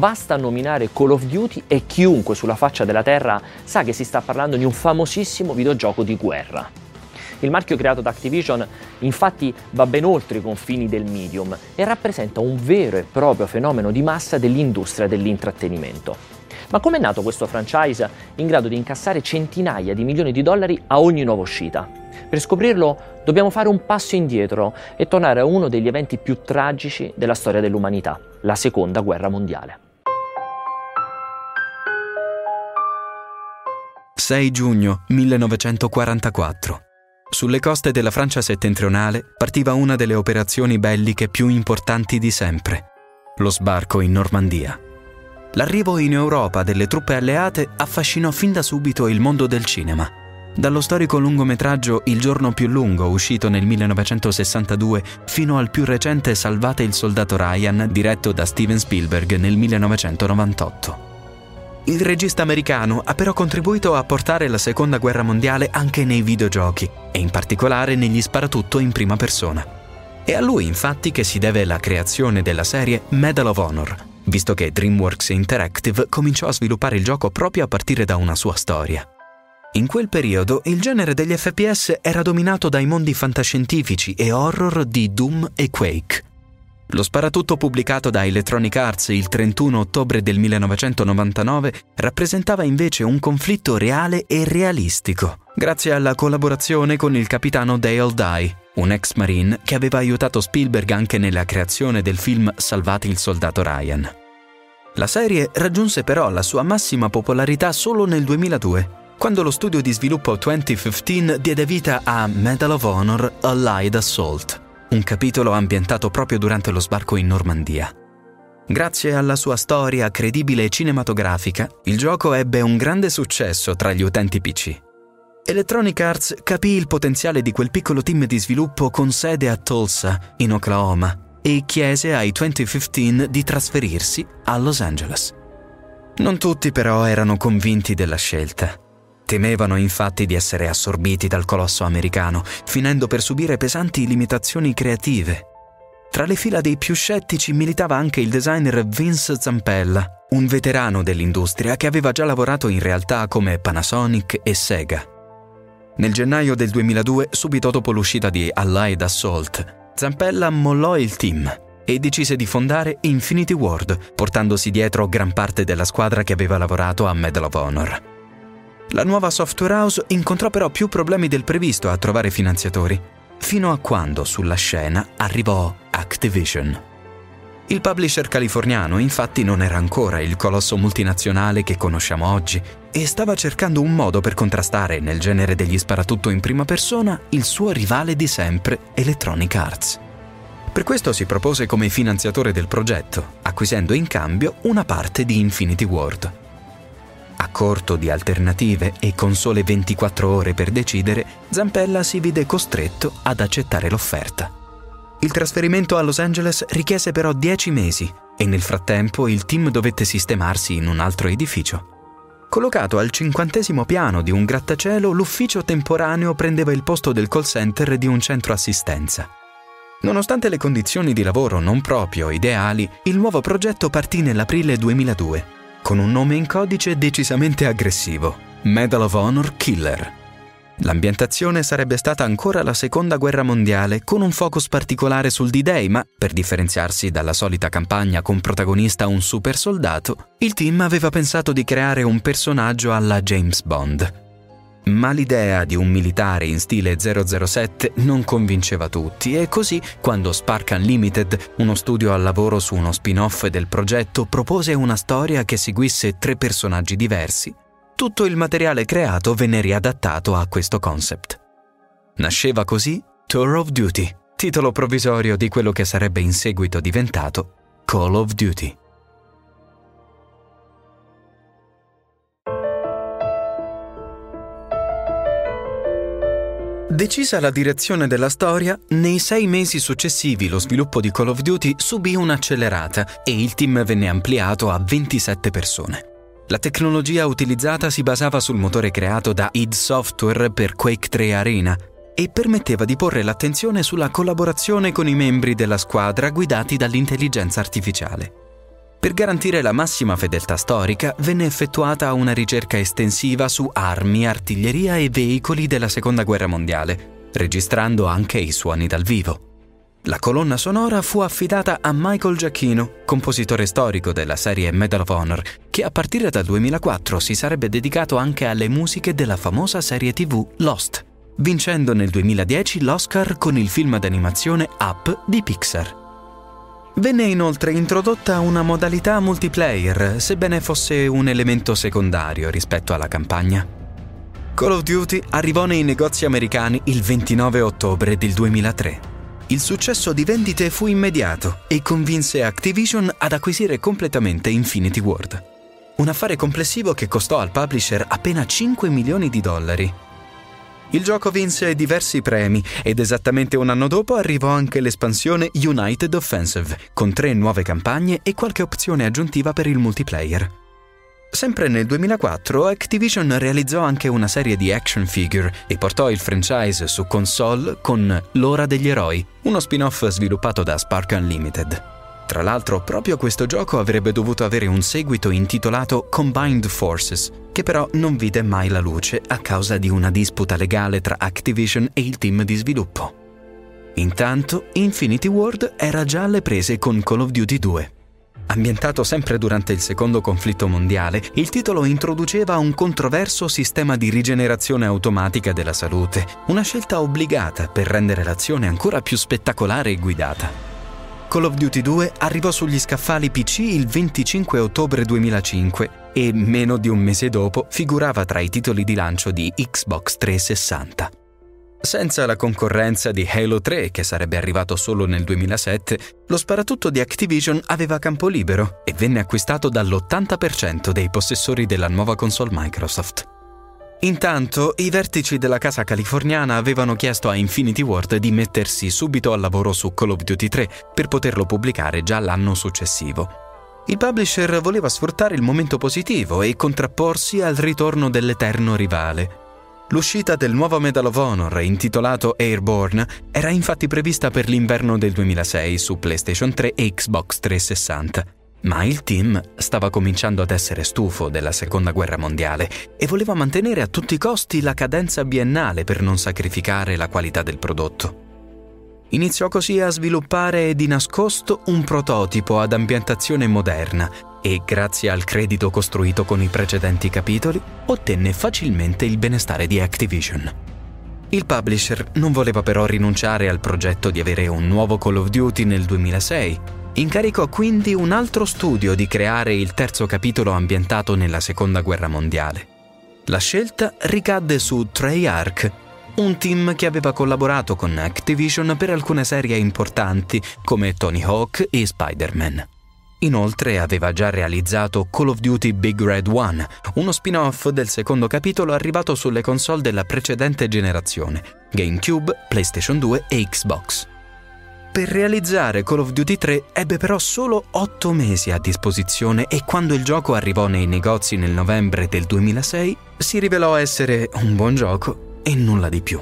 Basta nominare Call of Duty e chiunque sulla faccia della terra sa che si sta parlando di un famosissimo videogioco di guerra. Il marchio creato da Activision infatti va ben oltre i confini del medium e rappresenta un vero e proprio fenomeno di massa dell'industria dell'intrattenimento. Ma com'è nato questo franchise in grado di incassare centinaia di milioni di dollari a ogni nuova uscita? Per scoprirlo dobbiamo fare un passo indietro e tornare a uno degli eventi più tragici della storia dell'umanità, la Seconda Guerra Mondiale. 6 giugno 1944. Sulle coste della Francia settentrionale partiva una delle operazioni belliche più importanti di sempre, lo sbarco in Normandia. L'arrivo in Europa delle truppe alleate affascinò fin da subito il mondo del cinema. Dallo storico lungometraggio Il giorno più lungo, uscito nel 1962, fino al più recente Salvate il soldato Ryan, diretto da Steven Spielberg nel 1998. Il regista americano ha però contribuito a portare la Seconda Guerra Mondiale anche nei videogiochi, e in particolare negli sparatutto in prima persona. È a lui infatti che si deve la creazione della serie Medal of Honor, visto che DreamWorks Interactive cominciò a sviluppare il gioco proprio a partire da una sua storia. In quel periodo il genere degli FPS era dominato dai mondi fantascientifici e horror di Doom e Quake. Lo sparatutto pubblicato da Electronic Arts il 31 ottobre del 1999 rappresentava invece un conflitto reale e realistico, grazie alla collaborazione con il capitano Dale Dye, un ex marine che aveva aiutato Spielberg anche nella creazione del film Salvate il soldato Ryan. La serie raggiunse però la sua massima popolarità solo nel 2002, quando lo studio di sviluppo 2015 diede vita a Medal of Honor Allied Assault, un capitolo ambientato proprio durante lo sbarco in Normandia. Grazie alla sua storia credibile e cinematografica, il gioco ebbe un grande successo tra gli utenti PC. Electronic Arts capì il potenziale di quel piccolo team di sviluppo con sede a Tulsa, in Oklahoma, e chiese ai 2015 di trasferirsi a Los Angeles. Non tutti però erano convinti della scelta. Temevano infatti di essere assorbiti dal colosso americano, finendo per subire pesanti limitazioni creative. Tra le fila dei più scettici militava anche il designer Vince Zampella, un veterano dell'industria che aveva già lavorato in realtà come Panasonic e Sega. Nel gennaio del 2002, subito dopo l'uscita di Allied Assault, Zampella mollò il team e decise di fondare Infinity Ward, portandosi dietro gran parte della squadra che aveva lavorato a Medal of Honor. La nuova software house incontrò però più problemi del previsto a trovare finanziatori, fino a quando sulla scena arrivò Activision. Il publisher californiano infatti non era ancora il colosso multinazionale che conosciamo oggi e stava cercando un modo per contrastare, nel genere degli sparatutto in prima persona, il suo rivale di sempre, Electronic Arts. Per questo si propose come finanziatore del progetto, acquisendo in cambio una parte di Infinity Ward. A corto di alternative e con sole 24 ore per decidere, Zampella si vide costretto ad accettare l'offerta. Il trasferimento a Los Angeles richiese però 10 mesi e nel frattempo il team dovette sistemarsi in un altro edificio. Collocato al 50° piano di un grattacielo, l'ufficio temporaneo prendeva il posto del call center di un centro assistenza. Nonostante le condizioni di lavoro non proprio ideali, il nuovo progetto partì nell'aprile 2002. Con un nome in codice decisamente aggressivo, Medal of Honor Killer. L'ambientazione sarebbe stata ancora la Seconda Guerra Mondiale, con un focus particolare sul D-Day, ma, per differenziarsi dalla solita campagna con protagonista un super soldato, il team aveva pensato di creare un personaggio alla James Bond. Ma l'idea di un militare in stile 007 non convinceva tutti e così, quando Spark Unlimited, uno studio al lavoro su uno spin-off del progetto, propose una storia che seguisse 3 personaggi diversi, tutto il materiale creato venne riadattato a questo concept. Nasceva così Tour of Duty, titolo provvisorio di quello che sarebbe in seguito diventato Call of Duty. Decisa la direzione della storia, nei 6 mesi successivi lo sviluppo di Call of Duty subì un'accelerata e il team venne ampliato a 27 persone. La tecnologia utilizzata si basava sul motore creato da id Software per Quake 3 Arena e permetteva di porre l'attenzione sulla collaborazione con i membri della squadra guidati dall'intelligenza artificiale. Per garantire la massima fedeltà storica, venne effettuata una ricerca estensiva su armi, artiglieria e veicoli della Seconda Guerra Mondiale, registrando anche i suoni dal vivo. La colonna sonora fu affidata a Michael Giacchino, compositore storico della serie Medal of Honor, che a partire dal 2004 si sarebbe dedicato anche alle musiche della famosa serie TV Lost, vincendo nel 2010 l'Oscar con il film d'animazione Up di Pixar. Venne inoltre introdotta una modalità multiplayer, sebbene fosse un elemento secondario rispetto alla campagna. Call of Duty arrivò nei negozi americani il 29 ottobre del 2003. Il successo di vendite fu immediato e convinse Activision ad acquisire completamente Infinity Ward. Un affare complessivo che costò al publisher appena $5 milioni. Il gioco vinse diversi premi ed esattamente un anno dopo arrivò anche l'espansione United Offensive, con 3 nuove campagne e qualche opzione aggiuntiva per il multiplayer. Sempre nel 2004 Activision realizzò anche una serie di action figure e portò il franchise su console con L'Ora degli Eroi, uno spin-off sviluppato da Spark Unlimited. Tra l'altro proprio questo gioco avrebbe dovuto avere un seguito intitolato Combined Forces, che però non vide mai la luce a causa di una disputa legale tra Activision e il team di sviluppo. Intanto Infinity Ward era già alle prese con Call of Duty 2. Ambientato sempre durante il secondo conflitto mondiale, il titolo introduceva un controverso sistema di rigenerazione automatica della salute, una scelta obbligata per rendere l'azione ancora più spettacolare e guidata. Call of Duty 2 arrivò sugli scaffali PC il 25 ottobre 2005 e, meno di un mese dopo, figurava tra i titoli di lancio di Xbox 360. Senza la concorrenza di Halo 3, che sarebbe arrivato solo nel 2007, lo sparatutto di Activision aveva campo libero e venne acquistato dall'80% dei possessori della nuova console Microsoft. Intanto, i vertici della casa californiana avevano chiesto a Infinity Ward di mettersi subito al lavoro su Call of Duty 3 per poterlo pubblicare già l'anno successivo. Il publisher voleva sfruttare il momento positivo e contrapporsi al ritorno dell'eterno rivale. L'uscita del nuovo Medal of Honor, intitolato Airborne, era infatti prevista per l'inverno del 2006 su PlayStation 3 e Xbox 360, ma il team stava cominciando ad essere stufo della Seconda Guerra Mondiale e voleva mantenere a tutti i costi la cadenza biennale per non sacrificare la qualità del prodotto. Iniziò così a sviluppare di nascosto un prototipo ad ambientazione moderna, e grazie al credito costruito con i precedenti capitoli, ottenne facilmente il benestare di Activision. Il publisher non voleva però rinunciare al progetto di avere un nuovo Call of Duty nel 2006, incaricò quindi un altro studio di creare il terzo capitolo ambientato nella Seconda Guerra Mondiale. La scelta ricadde su Treyarch, un team che aveva collaborato con Activision per alcune serie importanti come Tony Hawk e Spider-Man. Inoltre aveva già realizzato Call of Duty Big Red 1, uno spin-off del secondo capitolo arrivato sulle console della precedente generazione, GameCube, PlayStation 2 e Xbox. Per realizzare Call of Duty 3 ebbe però solo 8 mesi a disposizione e quando il gioco arrivò nei negozi nel novembre del 2006 si rivelò essere un buon gioco e nulla di più.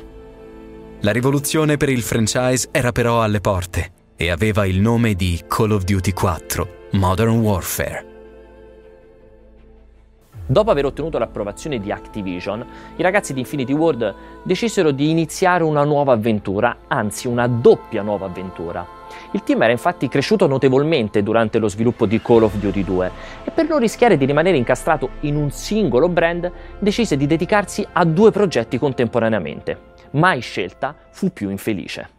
La rivoluzione per il franchise era però alle porte e aveva il nome di Call of Duty 4. Modern Warfare. Dopo aver ottenuto l'approvazione di Activision, i ragazzi di Infinity Ward decisero di iniziare una nuova avventura, anzi una doppia nuova avventura. Il team era infatti cresciuto notevolmente durante lo sviluppo di Call of Duty 2 e per non rischiare di rimanere incastrato in un singolo brand decise di dedicarsi a 2 progetti contemporaneamente. Mai scelta fu più infelice.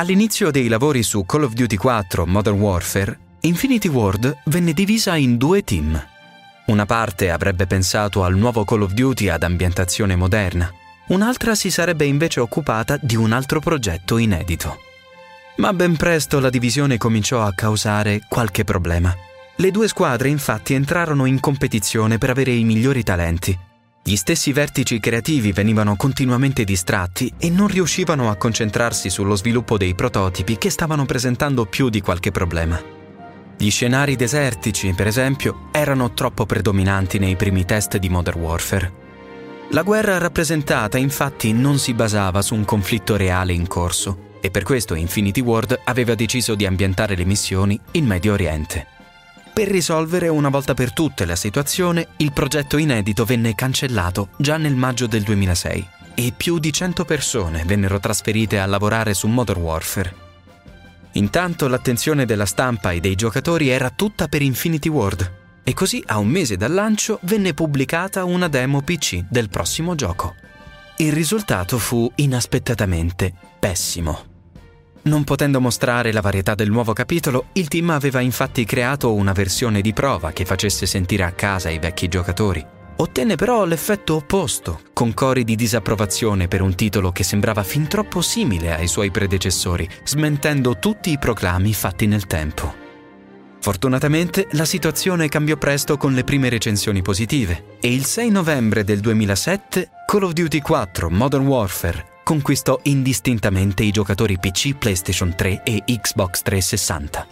All'inizio dei lavori su Call of Duty 4 Modern Warfare, Infinity Ward venne divisa in 2 team. Una parte avrebbe pensato al nuovo Call of Duty ad ambientazione moderna, un'altra si sarebbe invece occupata di un altro progetto inedito. Ma ben presto la divisione cominciò a causare qualche problema. Le 2 squadre infatti entrarono in competizione per avere i migliori talenti. Gli stessi vertici creativi venivano continuamente distratti e non riuscivano a concentrarsi sullo sviluppo dei prototipi che stavano presentando più di qualche problema. Gli scenari desertici, per esempio, erano troppo predominanti nei primi test di Modern Warfare. La guerra rappresentata, infatti, non si basava su un conflitto reale in corso, e per questo Infinity Ward aveva deciso di ambientare le missioni in Medio Oriente. Per risolvere una volta per tutte la situazione, il progetto inedito venne cancellato già nel maggio del 2006 e più di 100 persone vennero trasferite a lavorare su Modern Warfare. Intanto l'attenzione della stampa e dei giocatori era tutta per Infinity Ward, e così a un mese dal lancio venne pubblicata una demo PC del prossimo gioco. Il risultato fu inaspettatamente pessimo. Non potendo mostrare la varietà del nuovo capitolo, il team aveva infatti creato una versione di prova che facesse sentire a casa i vecchi giocatori. Ottenne però l'effetto opposto, con cori di disapprovazione per un titolo che sembrava fin troppo simile ai suoi predecessori, smentendo tutti i proclami fatti nel tempo. Fortunatamente la situazione cambiò presto con le prime recensioni positive, e il 6 novembre del 2007 Call of Duty 4 Modern Warfare conquistò indistintamente i giocatori PC, PlayStation 3 e Xbox 360.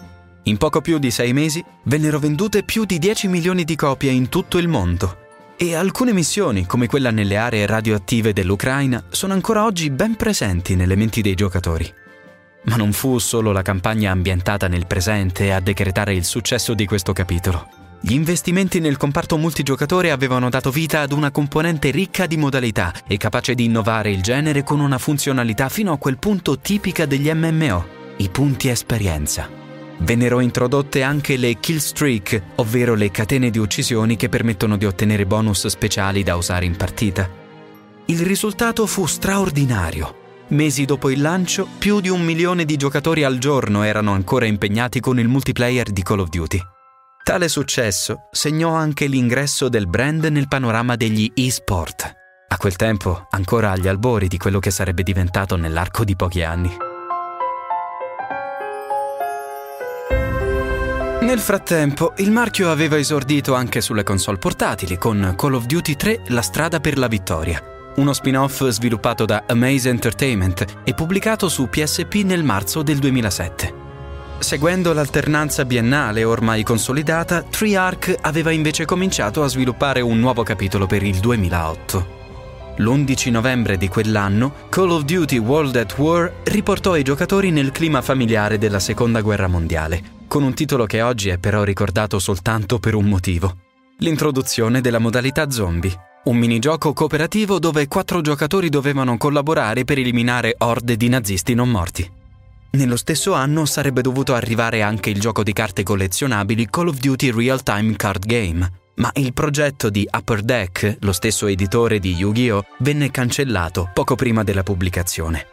In poco più di 6 mesi vennero vendute più di 10 milioni di copie in tutto il mondo, e alcune missioni, come quella nelle aree radioattive dell'Ucraina, sono ancora oggi ben presenti nelle menti dei giocatori. Ma non fu solo la campagna ambientata nel presente a decretare il successo di questo capitolo. Gli investimenti nel comparto multigiocatore avevano dato vita ad una componente ricca di modalità e capace di innovare il genere con una funzionalità fino a quel punto tipica degli MMO, i punti esperienza. Vennero introdotte anche le killstreak, ovvero le catene di uccisioni che permettono di ottenere bonus speciali da usare in partita. Il risultato fu straordinario. Mesi dopo il lancio, più di 1 milione di giocatori al giorno erano ancora impegnati con il multiplayer di Call of Duty. Tale successo segnò anche l'ingresso del brand nel panorama degli e-sport, a quel tempo ancora agli albori di quello che sarebbe diventato nell'arco di pochi anni. Nel frattempo, il marchio aveva esordito anche sulle console portatili con Call of Duty 3 La strada per la vittoria, uno spin-off sviluppato da Amaze Entertainment e pubblicato su PSP nel marzo del 2007. Seguendo l'alternanza biennale ormai consolidata, Treyarch aveva invece cominciato a sviluppare un nuovo capitolo per il 2008. L'11 novembre di quell'anno, Call of Duty World at War riportò i giocatori nel clima familiare della Seconda Guerra Mondiale, con un titolo che oggi è però ricordato soltanto per un motivo: l'introduzione della modalità zombie, un minigioco cooperativo dove 4 giocatori dovevano collaborare per eliminare orde di nazisti non morti. Nello stesso anno sarebbe dovuto arrivare anche il gioco di carte collezionabili Call of Duty Real Time Card Game, ma il progetto di Upper Deck, lo stesso editore di Yu-Gi-Oh!, venne cancellato poco prima della pubblicazione.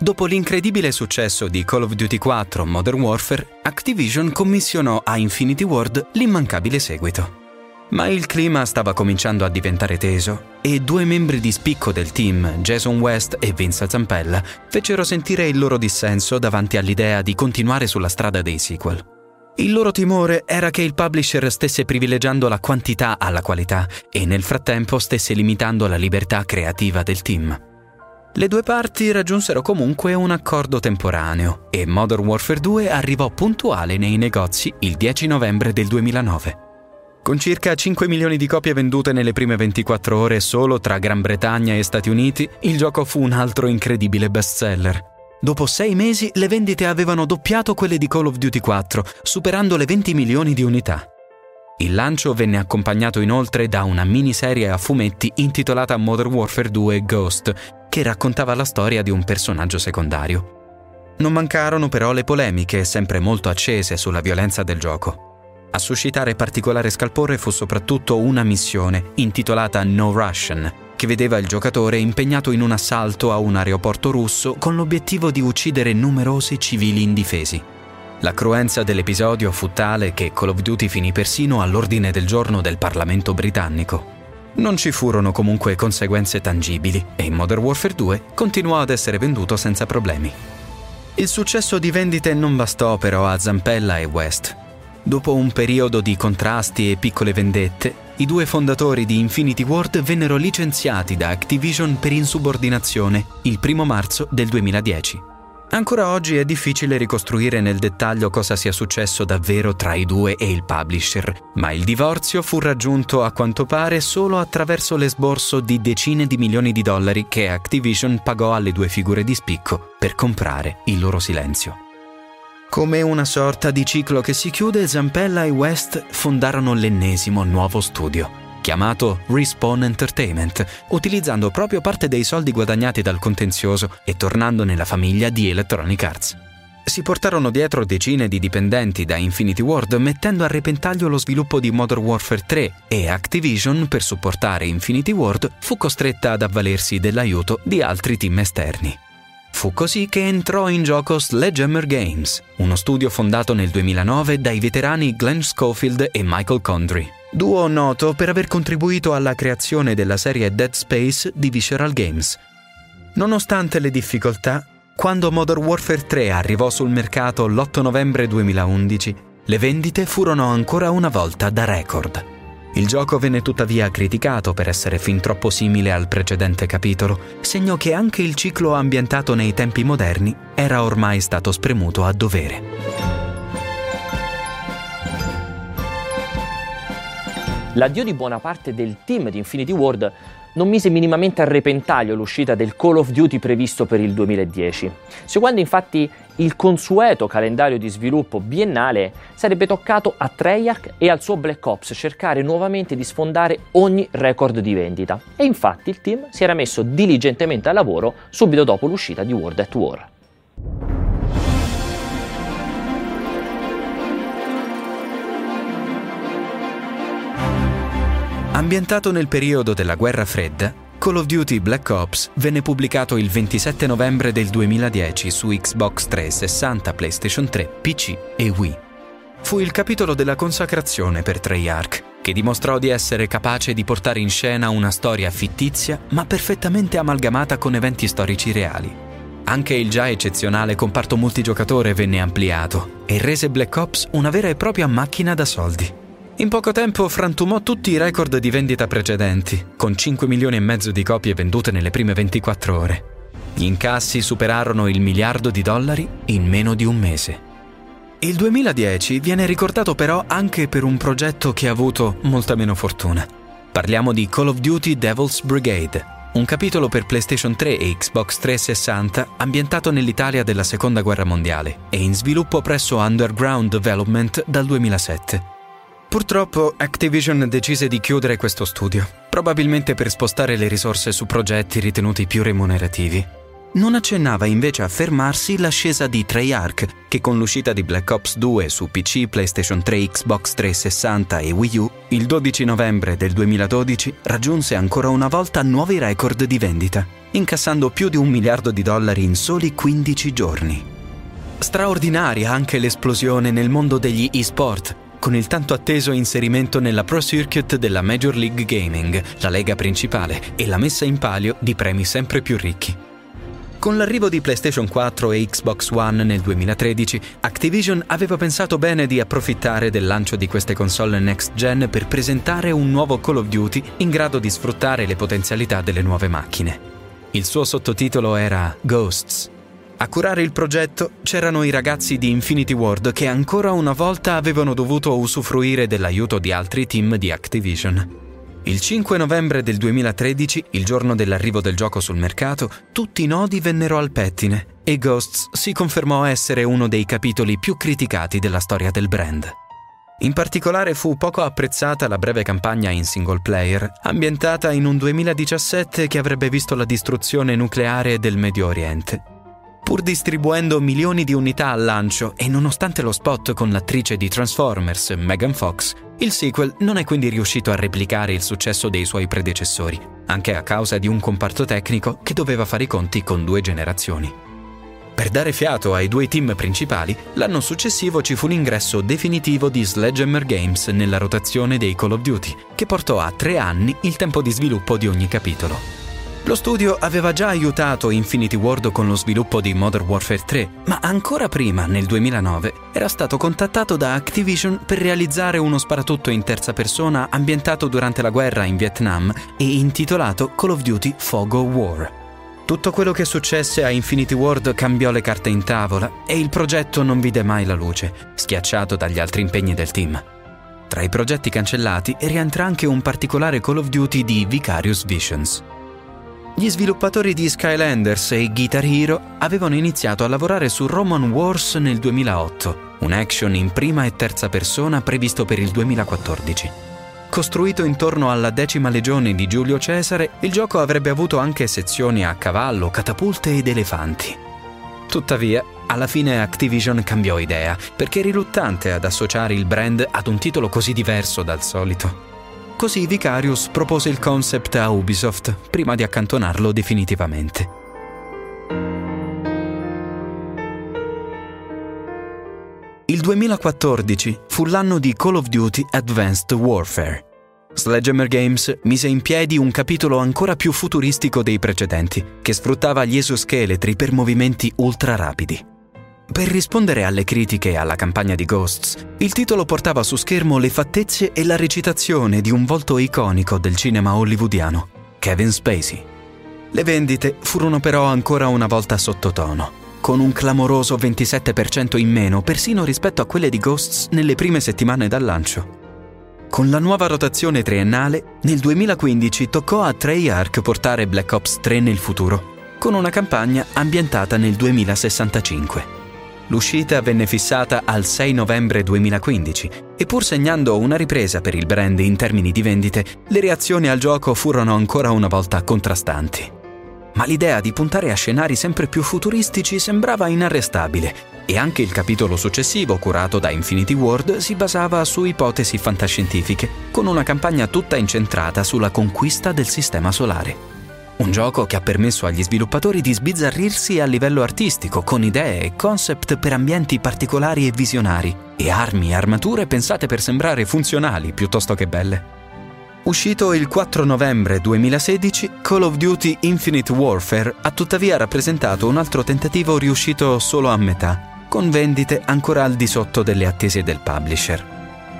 Dopo l'incredibile successo di Call of Duty 4 Modern Warfare, Activision commissionò a Infinity Ward l'immancabile seguito. Ma il clima stava cominciando a diventare teso e 2 membri di spicco del team, Jason West e Vince Zampella, fecero sentire il loro dissenso davanti all'idea di continuare sulla strada dei sequel. Il loro timore era che il publisher stesse privilegiando la quantità alla qualità e nel frattempo stesse limitando la libertà creativa del team. Le 2 parti raggiunsero comunque un accordo temporaneo e Modern Warfare 2 arrivò puntuale nei negozi il 10 novembre del 2009. Con circa 5 milioni di copie vendute nelle prime 24 ore solo tra Gran Bretagna e Stati Uniti, il gioco fu un altro incredibile bestseller. Dopo 6 mesi le vendite avevano doppiato quelle di Call of Duty 4, superando le 20 milioni di unità. Il lancio venne accompagnato inoltre da una miniserie a fumetti intitolata Modern Warfare 2 Ghost, che raccontava la storia di un personaggio secondario. Non mancarono però le polemiche, sempre molto accese, sulla violenza del gioco. A suscitare particolare scalpore fu soprattutto una missione, intitolata No Russian, che vedeva il giocatore impegnato in un assalto a un aeroporto russo con l'obiettivo di uccidere numerosi civili indifesi. La cruenza dell'episodio fu tale che Call of Duty finì persino all'ordine del giorno del Parlamento britannico. Non ci furono comunque conseguenze tangibili e Modern Warfare 2 continuò ad essere venduto senza problemi. Il successo di vendite non bastò però a Zampella e West. Dopo un periodo di contrasti e piccole vendette, i 2 fondatori di Infinity Ward vennero licenziati da Activision per insubordinazione il 1 marzo del 2010. Ancora oggi è difficile ricostruire nel dettaglio cosa sia successo davvero tra i due e il publisher, ma il divorzio fu raggiunto a quanto pare solo attraverso l'esborso di decine di milioni di dollari che Activision pagò alle due figure di spicco per comprare il loro silenzio. Come una sorta di ciclo che si chiude, Zampella e West fondarono l'ennesimo nuovo studio, chiamato Respawn Entertainment, utilizzando proprio parte dei soldi guadagnati dal contenzioso e tornando nella famiglia di Electronic Arts. Si portarono dietro decine di dipendenti da Infinity Ward, mettendo a repentaglio lo sviluppo di Modern Warfare 3, e Activision, per supportare Infinity Ward, fu costretta ad avvalersi dell'aiuto di altri team esterni. Fu così che entrò in gioco Sledgehammer Games, uno studio fondato nel 2009 dai veterani Glenn Schofield e Michael Condrey, duo noto per aver contribuito alla creazione della serie Dead Space di Visceral Games. Nonostante le difficoltà, quando Modern Warfare 3 arrivò sul mercato l'8 novembre 2011, le vendite furono ancora una volta da record. Il gioco venne tuttavia criticato per essere fin troppo simile al precedente capitolo, segno che anche il ciclo ambientato nei tempi moderni era ormai stato spremuto a dovere. L'addio di buona parte del team di Infinity Ward non mise minimamente a repentaglio l'uscita del Call of Duty previsto per il 2010. Seguendo infatti il consueto calendario di sviluppo biennale, sarebbe toccato a Treyarch e al suo Black Ops cercare nuovamente di sfondare ogni record di vendita. E infatti il team si era messo diligentemente al lavoro subito dopo l'uscita di World at War. Ambientato nel periodo della Guerra Fredda, Call of Duty Black Ops venne pubblicato il 27 novembre del 2010 su Xbox 360, PlayStation 3, PC e Wii. Fu il capitolo della consacrazione per Treyarch, che dimostrò di essere capace di portare in scena una storia fittizia ma perfettamente amalgamata con eventi storici reali. Anche il già eccezionale comparto multigiocatore venne ampliato e rese Black Ops una vera e propria macchina da soldi. In poco tempo frantumò tutti i record di vendita precedenti, con 5 milioni e mezzo di copie vendute nelle prime 24 ore. Gli incassi superarono il $1 miliardo in meno di un mese. Il 2010 viene ricordato però anche per un progetto che ha avuto molta meno fortuna. Parliamo di Call of Duty Devil's Brigade, un capitolo per PlayStation 3 e Xbox 360 ambientato nell'Italia della Seconda Guerra Mondiale e in sviluppo presso Underground Development dal 2007. Purtroppo Activision decise di chiudere questo studio, probabilmente per spostare le risorse su progetti ritenuti più remunerativi. Non accennava invece a fermarsi l'ascesa di Treyarch, che con l'uscita di Black Ops 2 su PC, PlayStation 3, Xbox 360 e Wii U, il 12 novembre del 2012 raggiunse ancora una volta nuovi record di vendita, incassando più di $1 miliardo in soli 15 giorni. Straordinaria anche l'esplosione nel mondo degli e-sport, con il tanto atteso inserimento nella Pro Circuit della Major League Gaming, la lega principale, e la messa in palio di premi sempre più ricchi. Con l'arrivo di PlayStation 4 e Xbox One nel 2013, Activision aveva pensato bene di approfittare del lancio di queste console next-gen per presentare un nuovo Call of Duty in grado di sfruttare le potenzialità delle nuove macchine. Il suo sottotitolo era Ghosts. A curare il progetto c'erano i ragazzi di Infinity Ward, che ancora una volta avevano dovuto usufruire dell'aiuto di altri team di Activision. Il 5 novembre del 2013, il giorno dell'arrivo del gioco sul mercato, tutti i nodi vennero al pettine e Ghosts si confermò essere uno dei capitoli più criticati della storia del brand. In particolare fu poco apprezzata la breve campagna in single player, ambientata in un 2017 che avrebbe visto la distruzione nucleare del Medio Oriente. Pur distribuendo milioni di unità al lancio e nonostante lo spot con l'attrice di Transformers, Megan Fox, il sequel non è quindi riuscito a replicare il successo dei suoi predecessori, anche a causa di un comparto tecnico che doveva fare i conti con 2 generazioni. Per dare fiato ai 2 team principali, l'anno successivo ci fu l'ingresso definitivo di Sledgehammer Games nella rotazione dei Call of Duty, che portò a 3 anni il tempo di sviluppo di ogni capitolo. Lo studio aveva già aiutato Infinity Ward con lo sviluppo di Modern Warfare 3, ma ancora prima, nel 2009, era stato contattato da Activision per realizzare uno sparatutto in terza persona ambientato durante la guerra in Vietnam e intitolato Call of Duty Fog of War. Tutto quello che successe a Infinity Ward cambiò le carte in tavola e il progetto non vide mai la luce, schiacciato dagli altri impegni del team. Tra i progetti cancellati rientra anche un particolare Call of Duty di Vicarious Visions. Gli sviluppatori di Skylanders e Guitar Hero avevano iniziato a lavorare su Roman Wars nel 2008, un action in prima e terza persona previsto per il 2014. Costruito intorno alla 10ª legione di Giulio Cesare, il gioco avrebbe avuto anche sezioni a cavallo, catapulte ed elefanti. Tuttavia, alla fine Activision cambiò idea, perché riluttante ad associare il brand ad un titolo così diverso dal solito. Così Vicarious propose il concept a Ubisoft, prima di accantonarlo definitivamente. Il 2014 fu l'anno di Call of Duty Advanced Warfare. Sledgehammer Games mise in piedi un capitolo ancora più futuristico dei precedenti, che sfruttava gli esoscheletri per movimenti ultra rapidi. Per rispondere alle critiche alla campagna di Ghosts, il titolo portava su schermo le fattezze e la recitazione di un volto iconico del cinema hollywoodiano, Kevin Spacey. Le vendite furono però ancora una volta sottotono, con un clamoroso 27% in meno persino rispetto a quelle di Ghosts nelle prime settimane dal lancio. Con la nuova rotazione triennale, nel 2015 toccò a Treyarch portare Black Ops 3 nel futuro, con una campagna ambientata nel 2065. L'uscita venne fissata al 6 novembre 2015 e pur segnando una ripresa per il brand in termini di vendite, le reazioni al gioco furono ancora una volta contrastanti. Ma l'idea di puntare a scenari sempre più futuristici sembrava inarrestabile e anche il capitolo successivo, curato da Infinity Ward, si basava su ipotesi fantascientifiche, con una campagna tutta incentrata sulla conquista del sistema solare. Un gioco che ha permesso agli sviluppatori di sbizzarrirsi a livello artistico, con idee e concept per ambienti particolari e visionari, e armi e armature pensate per sembrare funzionali piuttosto che belle. Uscito il 4 novembre 2016, Call of Duty Infinite Warfare ha tuttavia rappresentato un altro tentativo riuscito solo a metà, con vendite ancora al di sotto delle attese del publisher.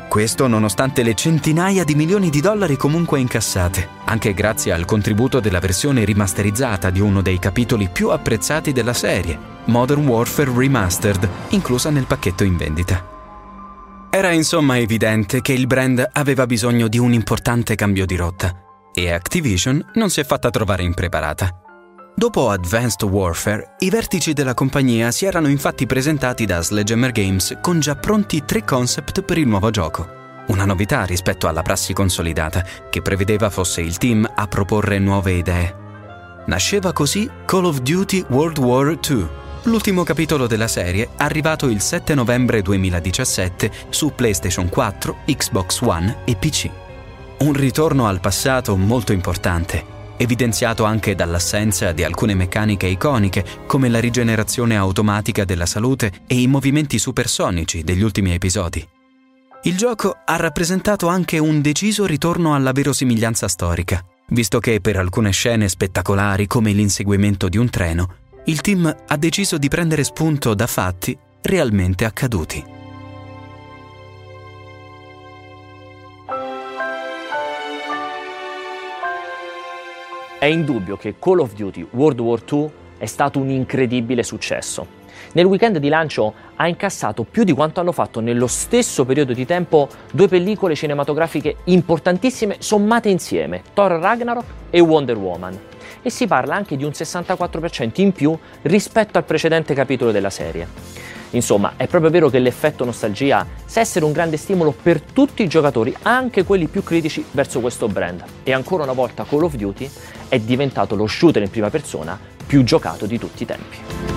Questo nonostante le centinaia di milioni di dollari comunque incassate, anche grazie al contributo della versione rimasterizzata di uno dei capitoli più apprezzati della serie, Modern Warfare Remastered, inclusa nel pacchetto in vendita. Era insomma evidente che il brand aveva bisogno di un importante cambio di rotta, e Activision non si è fatta trovare impreparata. Dopo Advanced Warfare, i vertici della compagnia si erano infatti presentati da Sledgehammer Games con già pronti 3 concept per il nuovo gioco. Una novità rispetto alla prassi consolidata, che prevedeva fosse il team a proporre nuove idee. Nasceva così Call of Duty World War 2, l'ultimo capitolo della serie, arrivato il 7 novembre 2017 su PlayStation 4, Xbox One e PC. Un ritorno al passato molto importante, evidenziato anche dall'assenza di alcune meccaniche iconiche come la rigenerazione automatica della salute e i movimenti supersonici degli ultimi episodi. Il gioco ha rappresentato anche un deciso ritorno alla verosimiglianza storica, visto che per alcune scene spettacolari come l'inseguimento di un treno, il team ha deciso di prendere spunto da fatti realmente accaduti. È indubbio che Call of Duty World War II è stato un incredibile successo. Nel weekend di lancio ha incassato più di quanto hanno fatto nello stesso periodo di tempo 2 pellicole cinematografiche importantissime sommate insieme, Thor Ragnarok e Wonder Woman. E si parla anche di un 64% in più rispetto al precedente capitolo della serie. Insomma, è proprio vero che l'effetto nostalgia sa essere un grande stimolo per tutti i giocatori, anche quelli più critici verso questo brand. E ancora una volta Call of Duty è diventato lo shooter in prima persona più giocato di tutti i tempi.